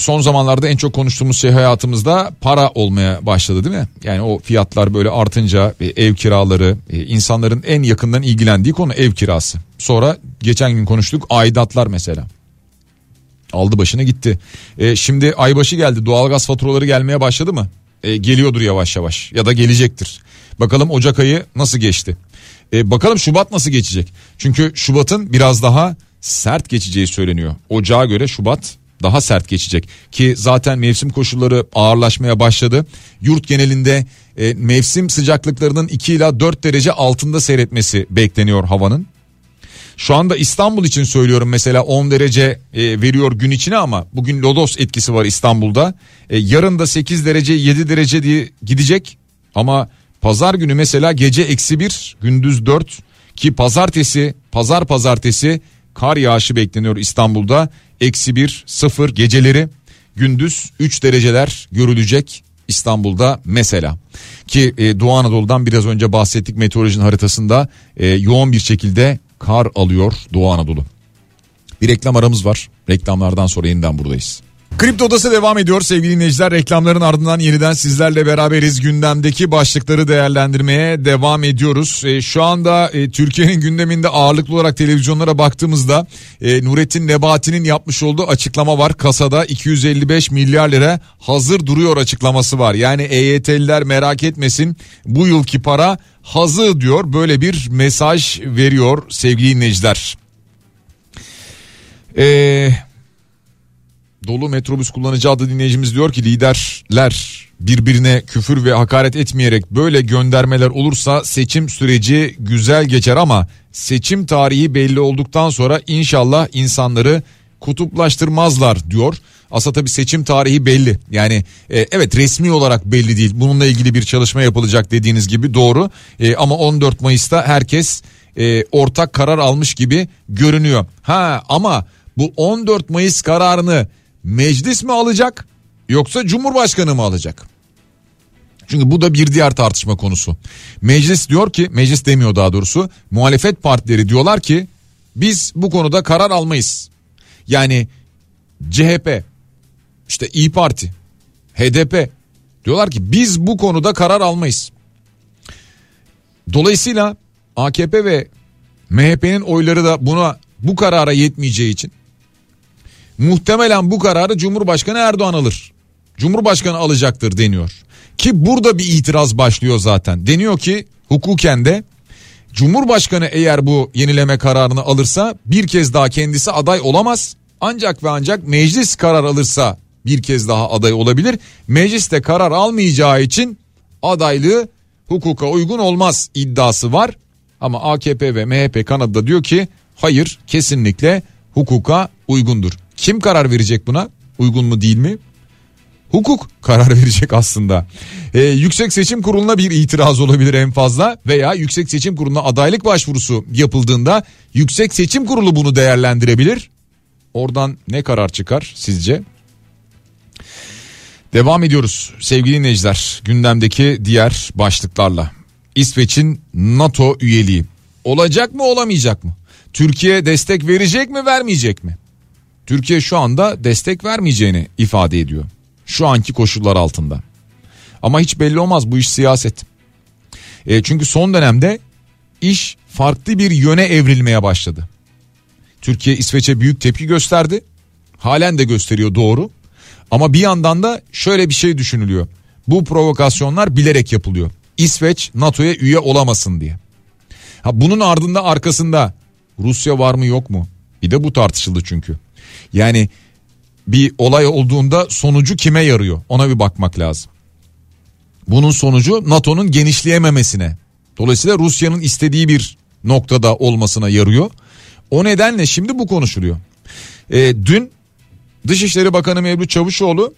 son zamanlarda en çok konuştuğumuz şey hayatımızda para olmaya başladı değil mi? Yani o fiyatlar böyle artınca ev kiraları, insanların en yakından ilgilendiği konu ev kirası. Sonra geçen gün konuştuk aidatlar mesela. Aldı başını gitti. Şimdi aybaşı geldi, doğalgaz faturaları gelmeye başladı mı? Geliyordur yavaş yavaş ya da gelecektir. Bakalım Ocak ayı nasıl geçti? Bakalım Şubat nasıl geçecek? Çünkü Şubat'ın biraz daha sert geçeceği söyleniyor. Ocağa göre Şubat daha sert geçecek ki zaten mevsim koşulları ağırlaşmaya başladı. Yurt genelinde e, mevsim sıcaklıklarının iki ila dört derece altında seyretmesi bekleniyor havanın. Şu anda İstanbul için söylüyorum, mesela on derece e, veriyor gün içine ama bugün lodos etkisi var İstanbul'da. E, yarın da sekiz derece yedi derece diye gidecek ama pazar günü mesela gece eksi bir gündüz dört ki pazartesi pazar pazartesi kar yağışı bekleniyor İstanbul'da. eksi bir sıfır geceleri, gündüz üç dereceler görülecek İstanbul'da mesela. Ki e, Doğu Anadolu'dan biraz önce bahsettik, meteorolojinin haritasında e, yoğun bir şekilde kar alıyor Doğu Anadolu. Bir reklam aramız var. Reklamlardan sonra yeniden buradayız. Kripto Odası devam ediyor sevgili dinleyiciler. Reklamların ardından yeniden sizlerle beraberiz. Gündemdeki başlıkları değerlendirmeye devam ediyoruz. E, şu anda e, Türkiye'nin gündeminde ağırlıklı olarak televizyonlara baktığımızda e, Nurettin Nebati'nin yapmış olduğu açıklama var. Kasada iki yüz elli beş milyar lira hazır duruyor açıklaması var. Yani E Y T'liler merak etmesin, bu yılki para hazır diyor. Böyle bir mesaj veriyor sevgili dinleyiciler. Eee... Dolu metrobüs kullanıcı adlı dinleyicimiz diyor ki liderler birbirine küfür ve hakaret etmeyerek böyle göndermeler olursa seçim süreci güzel geçer ama seçim tarihi belli olduktan sonra inşallah insanları kutuplaştırmazlar diyor. Aslında tabii seçim tarihi belli, yani e, evet resmi olarak belli değil, bununla ilgili bir çalışma yapılacak dediğiniz gibi doğru e, ama on dört Mayıs'ta herkes e, ortak karar almış gibi görünüyor. Ha ama bu on dört Mayıs kararını meclis mi alacak yoksa Cumhurbaşkanı mı alacak? Çünkü bu da bir diğer tartışma konusu. Meclis diyor ki, meclis demiyor daha doğrusu, muhalefet partileri diyorlar ki biz bu konuda karar almayız. Yani C H P, işte İYİ Parti, H D P diyorlar ki biz bu konuda karar almayız. Dolayısıyla A K P ve M H P'nin oyları da buna, bu karara yetmeyeceği için muhtemelen bu kararı Cumhurbaşkanı Erdoğan alır. Cumhurbaşkanı alacaktır deniyor. Ki burada bir itiraz başlıyor zaten. Deniyor ki hukuken de Cumhurbaşkanı eğer bu yenileme kararını alırsa bir kez daha kendisi aday olamaz. Ancak ve ancak meclis karar alırsa bir kez daha aday olabilir. Meclis de karar almayacağı için adaylığı hukuka uygun olmaz iddiası var. Ama A K P ve M H P kanadı diyor ki hayır, kesinlikle hukuka uygundur. Kim karar verecek buna? Uygun mu değil mi? Hukuk karar verecek aslında. Ee, Yüksek Seçim Kurulu'na bir itiraz olabilir en fazla veya Yüksek Seçim Kurulu'na adaylık başvurusu yapıldığında Yüksek Seçim Kurulu bunu değerlendirebilir. Oradan ne karar çıkar sizce? Devam ediyoruz sevgili dinleyiciler gündemdeki diğer başlıklarla. İsveç'in NATO üyeliği olacak mı, olamayacak mı? Türkiye destek verecek mi, vermeyecek mi? Türkiye şu anda destek vermeyeceğini ifade ediyor. Şu anki koşullar altında. Ama hiç belli olmaz, bu iş siyaset. E çünkü son dönemde iş farklı bir yöne evrilmeye başladı. Türkiye İsveç'e büyük tepki gösterdi. Halen de gösteriyor, doğru. Ama bir yandan da şöyle bir şey düşünülüyor. Bu provokasyonlar bilerek yapılıyor. İsveç NATO'ya üye olamasın diye. Ha, bunun ardında arkasında Rusya var mı yok mu? Bir de bu tartışıldı çünkü. Yani bir olay olduğunda sonucu kime yarıyor? Ona bir bakmak lazım. Bunun sonucu NATO'nun genişleyememesine, dolayısıyla Rusya'nın istediği bir noktada olmasına yarıyor. O nedenle şimdi bu konuşuluyor. E, dün Dışişleri Bakanı Mevlüt Çavuşoğlu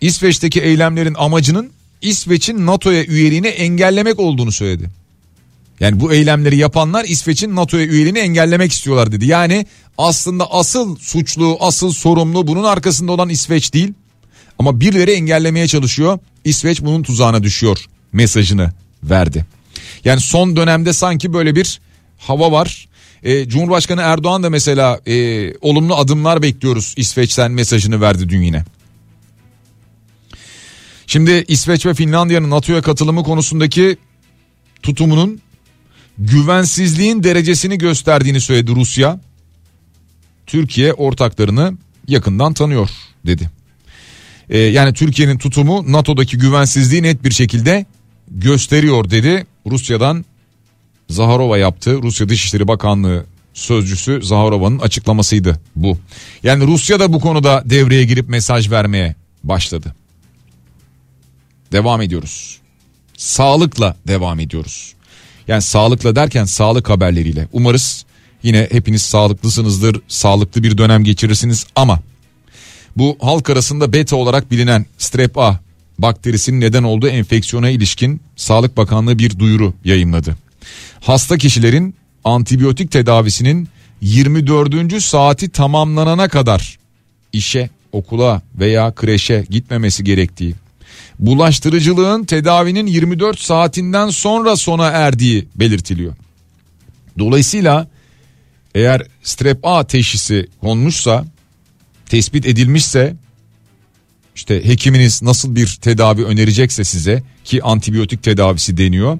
İsveç'teki eylemlerin amacının İsveç'in NATO'ya üyeliğini engellemek olduğunu söyledi. Yani bu eylemleri yapanlar İsveç'in NATO'ya üyeliğini engellemek istiyorlar dedi. Yani aslında asıl suçlu, asıl sorumlu bunun arkasında olan İsveç değil. Ama birileri engellemeye çalışıyor. İsveç bunun tuzağına düşüyor mesajını verdi. Yani son dönemde sanki böyle bir hava var. E, Cumhurbaşkanı Erdoğan da mesela e, olumlu adımlar bekliyoruz İsveç'ten mesajını verdi dün yine. Şimdi İsveç ve Finlandiya'nın NATO'ya katılımı konusundaki tutumunun güvensizliğin derecesini gösterdiğini söyledi Rusya. Türkiye ortaklarını yakından tanıyor dedi. Ee, yani Türkiye'nin tutumu NATO'daki güvensizliği net bir şekilde gösteriyor dedi. Rusya'dan Zaharova yaptı. Rusya Dışişleri Bakanlığı sözcüsü Zaharova'nın açıklamasıydı bu. Yani Rusya da bu konuda devreye girip mesaj vermeye başladı. Devam ediyoruz. Sağlıkla devam ediyoruz. Yani sağlıkla derken sağlık haberleriyle. Umarız yine hepiniz sağlıklısınızdır, sağlıklı bir dönem geçirirsiniz ama bu halk arasında beta olarak bilinen Strep A bakterisinin neden olduğu enfeksiyona ilişkin Sağlık Bakanlığı bir duyuru yayımladı. Hasta kişilerin antibiyotik tedavisinin yirmi dördüncü saati tamamlanana kadar işe, okula veya kreşe gitmemesi gerektiği, bulaştırıcılığın tedavinin yirmi dört saatinden sonra sona erdiği belirtiliyor. Dolayısıyla eğer Strep A teşhisi konmuşsa, tespit edilmişse, işte hekiminiz nasıl bir tedavi önerecekse size, ki antibiyotik tedavisi deniyor,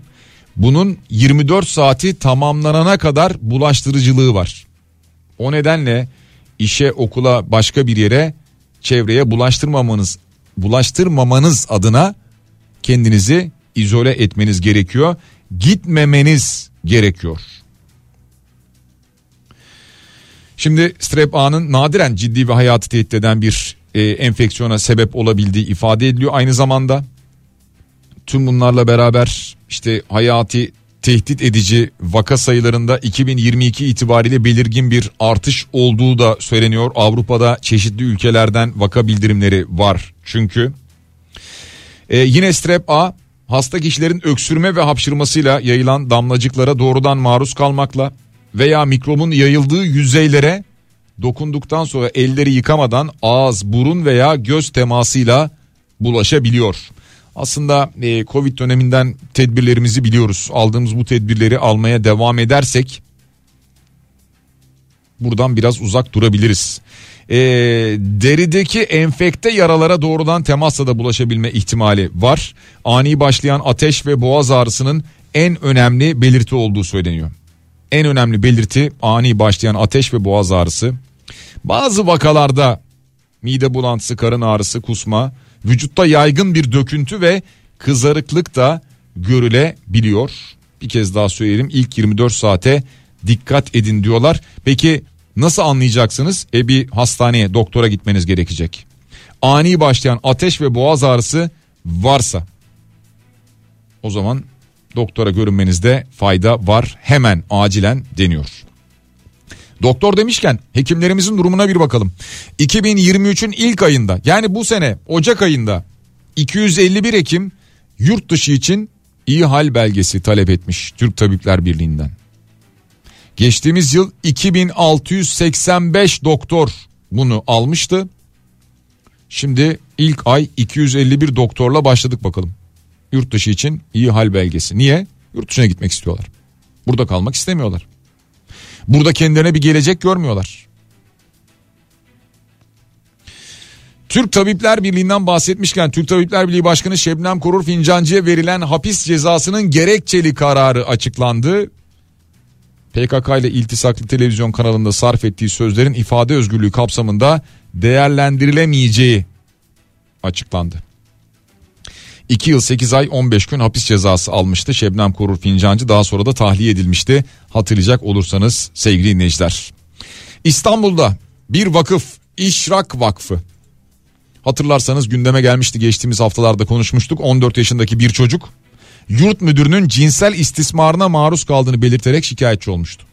bunun yirmi dört saati tamamlanana kadar bulaştırıcılığı var. O nedenle işe, okula, başka bir yere, çevreye bulaştırmamanız, bulaştırmamanız adına kendinizi izole etmeniz gerekiyor. Gitmemeniz gerekiyor. Şimdi Strep A'nın nadiren ciddi ve hayatı tehdit eden bir e, enfeksiyona sebep olabildiği ifade ediliyor. Aynı zamanda tüm bunlarla beraber işte hayati tehdit edici vaka sayılarında iki bin yirmi iki itibariyle belirgin bir artış olduğu da söyleniyor. Avrupa'da çeşitli ülkelerden vaka bildirimleri var çünkü. E, yine Strep A hasta kişilerin öksürme ve hapşırmasıyla yayılan damlacıklara doğrudan maruz kalmakla veya mikrobun yayıldığı yüzeylere dokunduktan sonra elleri yıkamadan ağız, burun veya göz temasıyla bulaşabiliyor. Aslında e, Covid döneminden tedbirlerimizi biliyoruz. Aldığımız bu tedbirleri almaya devam edersek buradan biraz uzak durabiliriz. E, derideki enfekte yaralara doğrudan temasla da bulaşabilme ihtimali var. Ani başlayan ateş ve boğaz ağrısının en önemli belirti olduğu söyleniyor. En önemli belirti ani başlayan ateş ve boğaz ağrısı. Bazı vakalarda mide bulantısı, karın ağrısı, kusma, vücutta yaygın bir döküntü ve kızarıklık da görülebiliyor. Bir kez daha söyleyelim, ilk yirmi dört saate dikkat edin diyorlar. Peki nasıl anlayacaksınız? E bir hastaneye, doktora gitmeniz gerekecek. Ani başlayan ateş ve boğaz ağrısı varsa o zaman doktora görünmenizde fayda var, hemen acilen deniyor. Doktor demişken hekimlerimizin durumuna bir bakalım. iki bin yirmi üçün ilk ayında, yani bu sene Ocak ayında iki yüz elli bir hekim yurt dışı için iyi hal belgesi talep etmiş Türk Tabipler Birliği'nden. Geçtiğimiz yıl iki bin altı yüz seksen beş doktor bunu almıştı. Şimdi ilk ay iki yüz elli bir doktorla başladık bakalım. Yurt dışı için iyi hal belgesi. Niye? Yurt dışına gitmek istiyorlar. Burada kalmak istemiyorlar. Burada kendilerine bir gelecek görmüyorlar. Türk Tabipler Birliği'nden bahsetmişken Türk Tabipler Birliği Başkanı Şebnem Korur Fincancı'ya verilen hapis cezasının gerekçeli kararı açıklandı. P K K ile iltisaklı televizyon kanalında sarf ettiği sözlerin ifade özgürlüğü kapsamında değerlendirilemeyeceği açıklandı. iki yıl sekiz ay on beş gün hapis cezası almıştı Şebnem Korur Fincancı, daha sonra da tahliye edilmişti. Hatırlayacak olursanız sevgili dinleyiciler. İstanbul'da bir vakıf, İşrak Vakfı. Hatırlarsanız gündeme gelmişti, geçtiğimiz haftalarda konuşmuştuk. on dört yaşındaki bir çocuk yurt müdürünün cinsel istismarına maruz kaldığını belirterek şikayetçi olmuştu.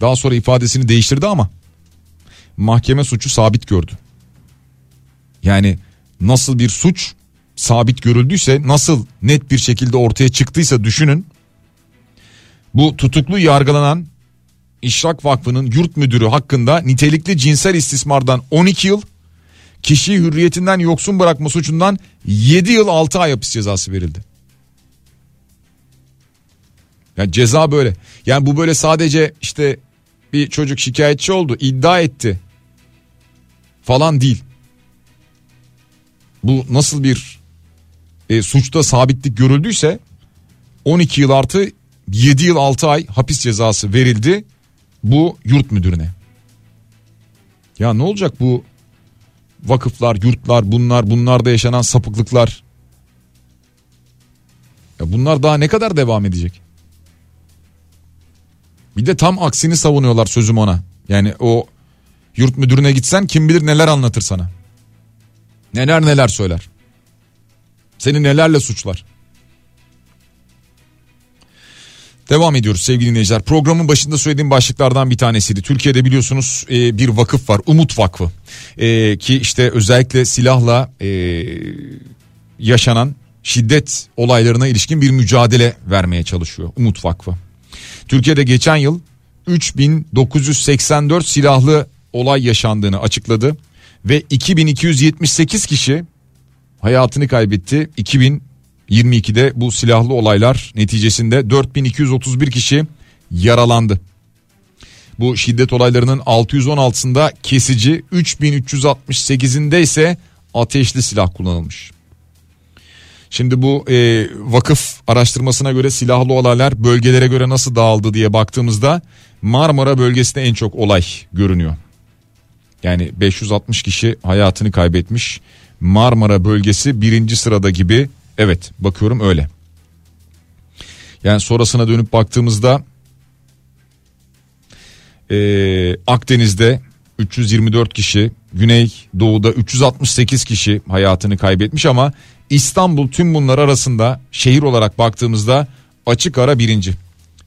Daha sonra ifadesini değiştirdi ama mahkeme suçu sabit gördü. Yani nasıl bir suç sabit görüldüyse, nasıl net bir şekilde ortaya çıktıysa düşünün. Bu tutuklu yargılanan İşrak Vakfı'nın yurt müdürü hakkında nitelikli cinsel istismardan on iki yıl, kişiyi hürriyetinden yoksun bırakma suçundan yedi yıl altı ay hapis cezası verildi. Yani ceza böyle. Yani bu böyle sadece işte bir çocuk şikayetçi oldu, iddia etti falan değil. Bu nasıl bir e, suçta sabitlik görüldüyse on iki yıl artı yedi yıl altı ay hapis cezası verildi bu yurt müdürüne. Ya ne olacak bu vakıflar, yurtlar, bunlar, bunlarda yaşanan sapıklıklar? Ya bunlar daha ne kadar devam edecek? Bir de tam aksini savunuyorlar, sözüm ona. Yani o yurt müdürüne gitsen kim bilir neler anlatır sana. Neler neler söyler. Seni nelerle suçlar. Devam ediyoruz sevgili dinleyiciler. Programın başında söylediğim başlıklardan bir tanesiydi. Türkiye'de biliyorsunuz bir vakıf var, Umut Vakfı. Ee, ki işte özellikle silahla e, yaşanan şiddet olaylarına ilişkin bir mücadele vermeye çalışıyor Umut Vakfı. Türkiye'de geçen yıl üç bin dokuz yüz seksen dört silahlı olay yaşandığını açıkladı ve iki bin iki yüz yetmiş sekiz kişi hayatını kaybetti. iki bin yirmi ikide bu silahlı olaylar neticesinde dört bin iki yüz otuz bir kişi yaralandı. Bu şiddet olaylarının altı yüz on altısında kesici, üç bin üç yüz altmış sekizinde ise ateşli silah kullanılmış. Şimdi bu e, vakıf araştırmasına göre silahlı olaylar bölgelere göre nasıl dağıldı diye baktığımızda Marmara bölgesinde en çok olay görünüyor. Yani beş yüz altmış kişi hayatını kaybetmiş. Marmara bölgesi birinci sırada gibi. Evet, bakıyorum öyle. Yani sonrasına dönüp baktığımızda e, Akdeniz'de üç yüz yirmi dört kişi, Güneydoğu'da üç yüz altmış sekiz kişi hayatını kaybetmiş ama İstanbul tüm bunlar arasında şehir olarak baktığımızda açık ara birinci.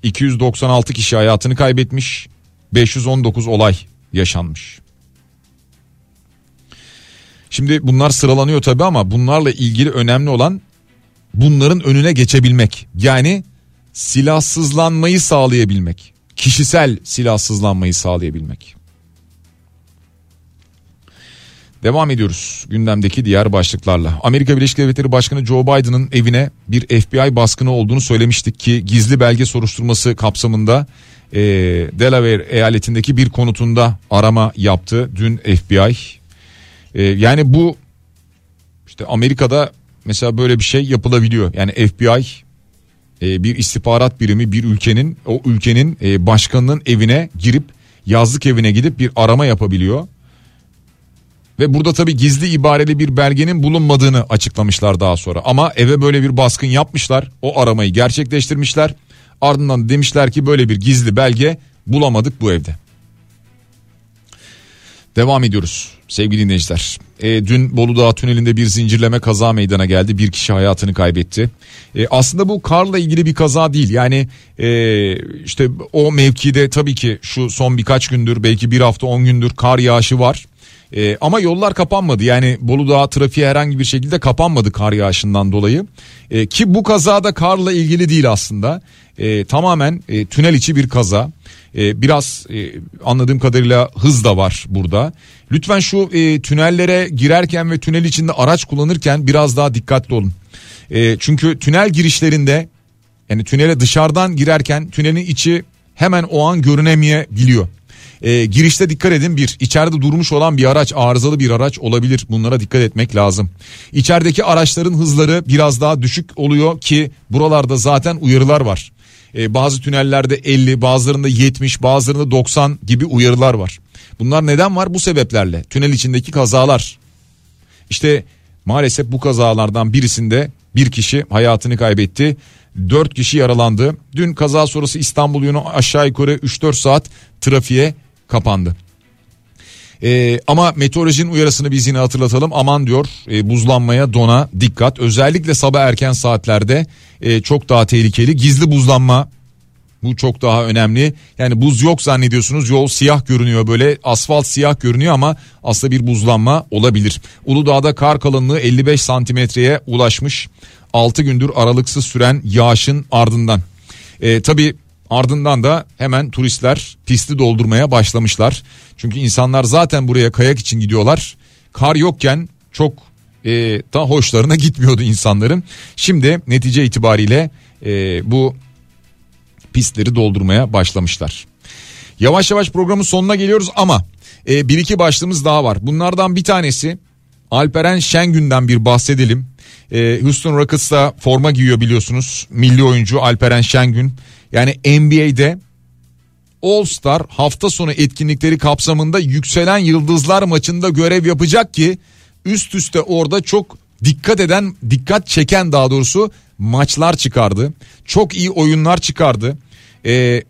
iki yüz doksan altı kişi hayatını kaybetmiş, beş yüz on dokuz olay yaşanmış. Şimdi bunlar sıralanıyor tabii ama bunlarla ilgili önemli olan bunların önüne geçebilmek. Yani silahsızlanmayı sağlayabilmek. Kişisel silahsızlanmayı sağlayabilmek. Devam ediyoruz gündemdeki diğer başlıklarla. Amerika Birleşik Devletleri Başkanı Joe Biden'ın evine bir F B I baskını olduğunu söylemiştik ki gizli belge soruşturması kapsamında e, Delaware eyaletindeki bir konutunda arama yaptı dün F B I. E, yani bu işte Amerika'da mesela böyle bir şey yapılabiliyor. Yani F B I e, bir istihbarat birimi bir ülkenin o ülkenin e, başkanının evine girip yazlık evine gidip bir arama yapabiliyor. Ve burada tabii gizli ibareli bir belgenin bulunmadığını açıklamışlar daha sonra. Ama eve böyle bir baskın yapmışlar. O aramayı gerçekleştirmişler. Ardından demişler ki böyle bir gizli belge bulamadık bu evde. Devam ediyoruz sevgili dinleyiciler. E, dün Bolu Dağı Tüneli'nde bir zincirleme kaza meydana geldi. Bir kişi hayatını kaybetti. E, aslında bu karla ilgili bir kaza değil. Yani e, işte o mevkide tabii ki şu son birkaç gündür, belki bir hafta on gündür kar yağışı var. Ee, ama yollar kapanmadı, yani Bolu Dağı trafiğe herhangi bir şekilde kapanmadı kar yağışından dolayı ee, ki bu kaza da karla ilgili değil aslında, ee, tamamen e, tünel içi bir kaza. Ee, biraz e, anladığım kadarıyla hız da var burada. Lütfen şu e, tünellere girerken ve tünel içinde araç kullanırken biraz daha dikkatli olun. E, çünkü tünel girişlerinde, yani tünele dışarıdan girerken tünelin içi hemen o an görünemeyebiliyor. E, girişte dikkat edin. Bir, içeride durmuş olan bir araç, arızalı bir araç olabilir, bunlara dikkat etmek lazım. İçerideki araçların hızları biraz daha düşük oluyor ki buralarda zaten uyarılar var. E, bazı tünellerde elli, bazılarında yetmiş, bazılarında doksan gibi uyarılar var. Bunlar neden var? Bu sebeplerle. Tünel içindeki kazalar. İşte maalesef bu kazalardan birisinde bir kişi hayatını kaybetti. dört kişi yaralandı. Dün kaza sonrası İstanbul yönü aşağı yukarı üç dört saat trafiğe kapandı. Ee, ama meteorolojinin uyarısını biz yine hatırlatalım. Aman diyor, e, buzlanmaya, dona dikkat. Özellikle sabah erken saatlerde e, çok daha tehlikeli. Gizli buzlanma, bu çok daha önemli. Yani buz yok zannediyorsunuz, yol siyah görünüyor, böyle asfalt siyah görünüyor ama aslında bir buzlanma olabilir. Uludağ'da kar kalınlığı elli beş santimetreye ulaşmış. altı gündür aralıksız süren yağışın ardından. E, tabii ardından da hemen turistler pisti doldurmaya başlamışlar. Çünkü insanlar zaten buraya kayak için gidiyorlar. Kar yokken çok e, ta hoşlarına gitmiyordu insanların. Şimdi netice itibariyle e, bu pistleri doldurmaya başlamışlar. Yavaş yavaş programın sonuna geliyoruz ama e, bir iki başlığımız daha var. Bunlardan bir tanesi Alperen Şengün'den bir bahsedelim. E, Houston Rockets'ta forma giyiyor biliyorsunuz milli oyuncu Alperen Şengün. Yani N B A'de All Star hafta sonu etkinlikleri kapsamında Yükselen Yıldızlar maçında görev yapacak ki üst üste orada çok dikkat eden, dikkat çeken daha doğrusu maçlar çıkardı. Çok iyi oyunlar çıkardı. E,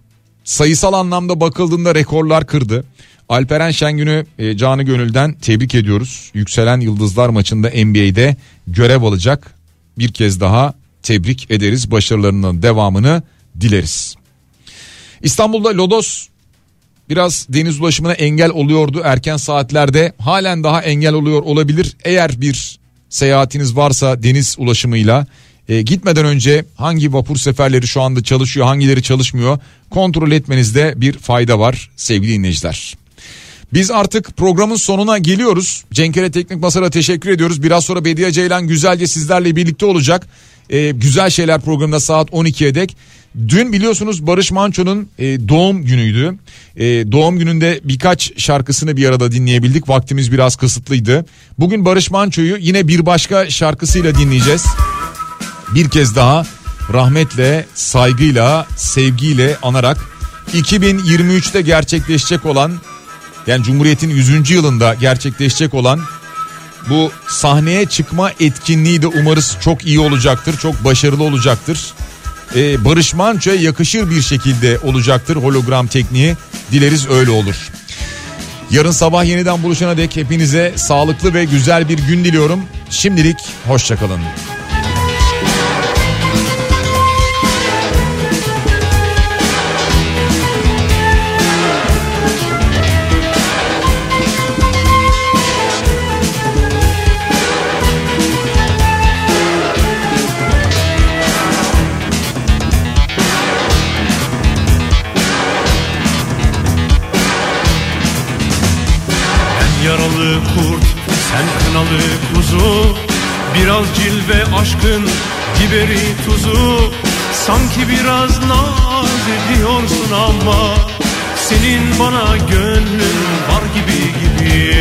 sayısal anlamda bakıldığında rekorlar kırdı. Alperen Şengün'ü e, canı gönülden tebrik ediyoruz. Yükselen Yıldızlar maçında N B A'de görev alacak. Bir kez daha tebrik ederiz. Başarılarının devamını dileriz. İstanbul'da lodos biraz deniz ulaşımına engel oluyordu erken saatlerde. Halen daha engel oluyor olabilir. Eğer bir seyahatiniz varsa deniz ulaşımıyla e, gitmeden önce hangi vapur seferleri şu anda çalışıyor, hangileri çalışmıyor kontrol etmenizde bir fayda var sevgili dinleyiciler. Biz artık programın sonuna geliyoruz. Cenkere Teknik Masa'da teşekkür ediyoruz. Biraz sonra Bediye Ceylan güzelce sizlerle birlikte olacak. Ee, güzel Şeyler programında saat on ikiye dek. Dün biliyorsunuz Barış Manço'nun e, doğum günüydü. E, doğum gününde birkaç şarkısını bir arada dinleyebildik. Vaktimiz biraz kısıtlıydı. Bugün Barış Manço'yu yine bir başka şarkısıyla dinleyeceğiz. Bir kez daha rahmetle, saygıyla, sevgiyle anarak iki bin yirmi üçte gerçekleşecek olan, yani Cumhuriyet'in yüzüncü yılında gerçekleşecek olan bu sahneye çıkma etkinliği de umarız çok iyi olacaktır, çok başarılı olacaktır. Ee, Barış Manço'ya yakışır bir şekilde olacaktır hologram tekniği. Dileriz öyle olur. Yarın sabah yeniden buluşana dek hepinize sağlıklı ve güzel bir gün diliyorum. Şimdilik hoşçakalın. Biraz cilve aşkın biberi tuzu, sanki biraz naz ediyorsun ama senin bana gönlün var gibi gibi.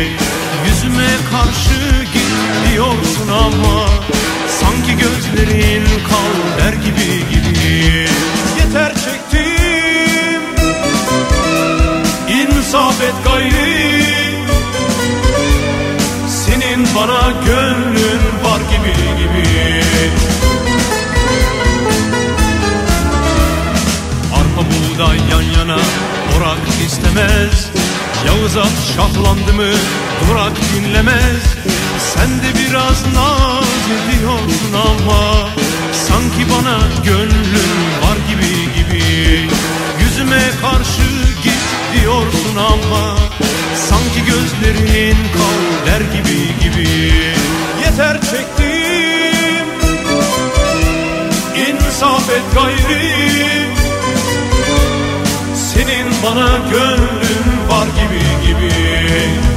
Yüzüme karşı git diyorsun ama sanki gözlerin kal der gibi gibi. Yeter çektim, insaf et gayri, senin bana gönlün var gibi gibi. Arpa buğday yan yana orak istemez, Yavuz at şahlandı mı durak dinlemez. Sen de biraz naz ediyorsun ama sanki bana gönlün var gibi gibi. Yüzüme karşı git diyorsun ama sanki gözlerin kal der gibi gibi. Yeter çektim, insaf et gayri, senin bana gönlün var gibi gibi.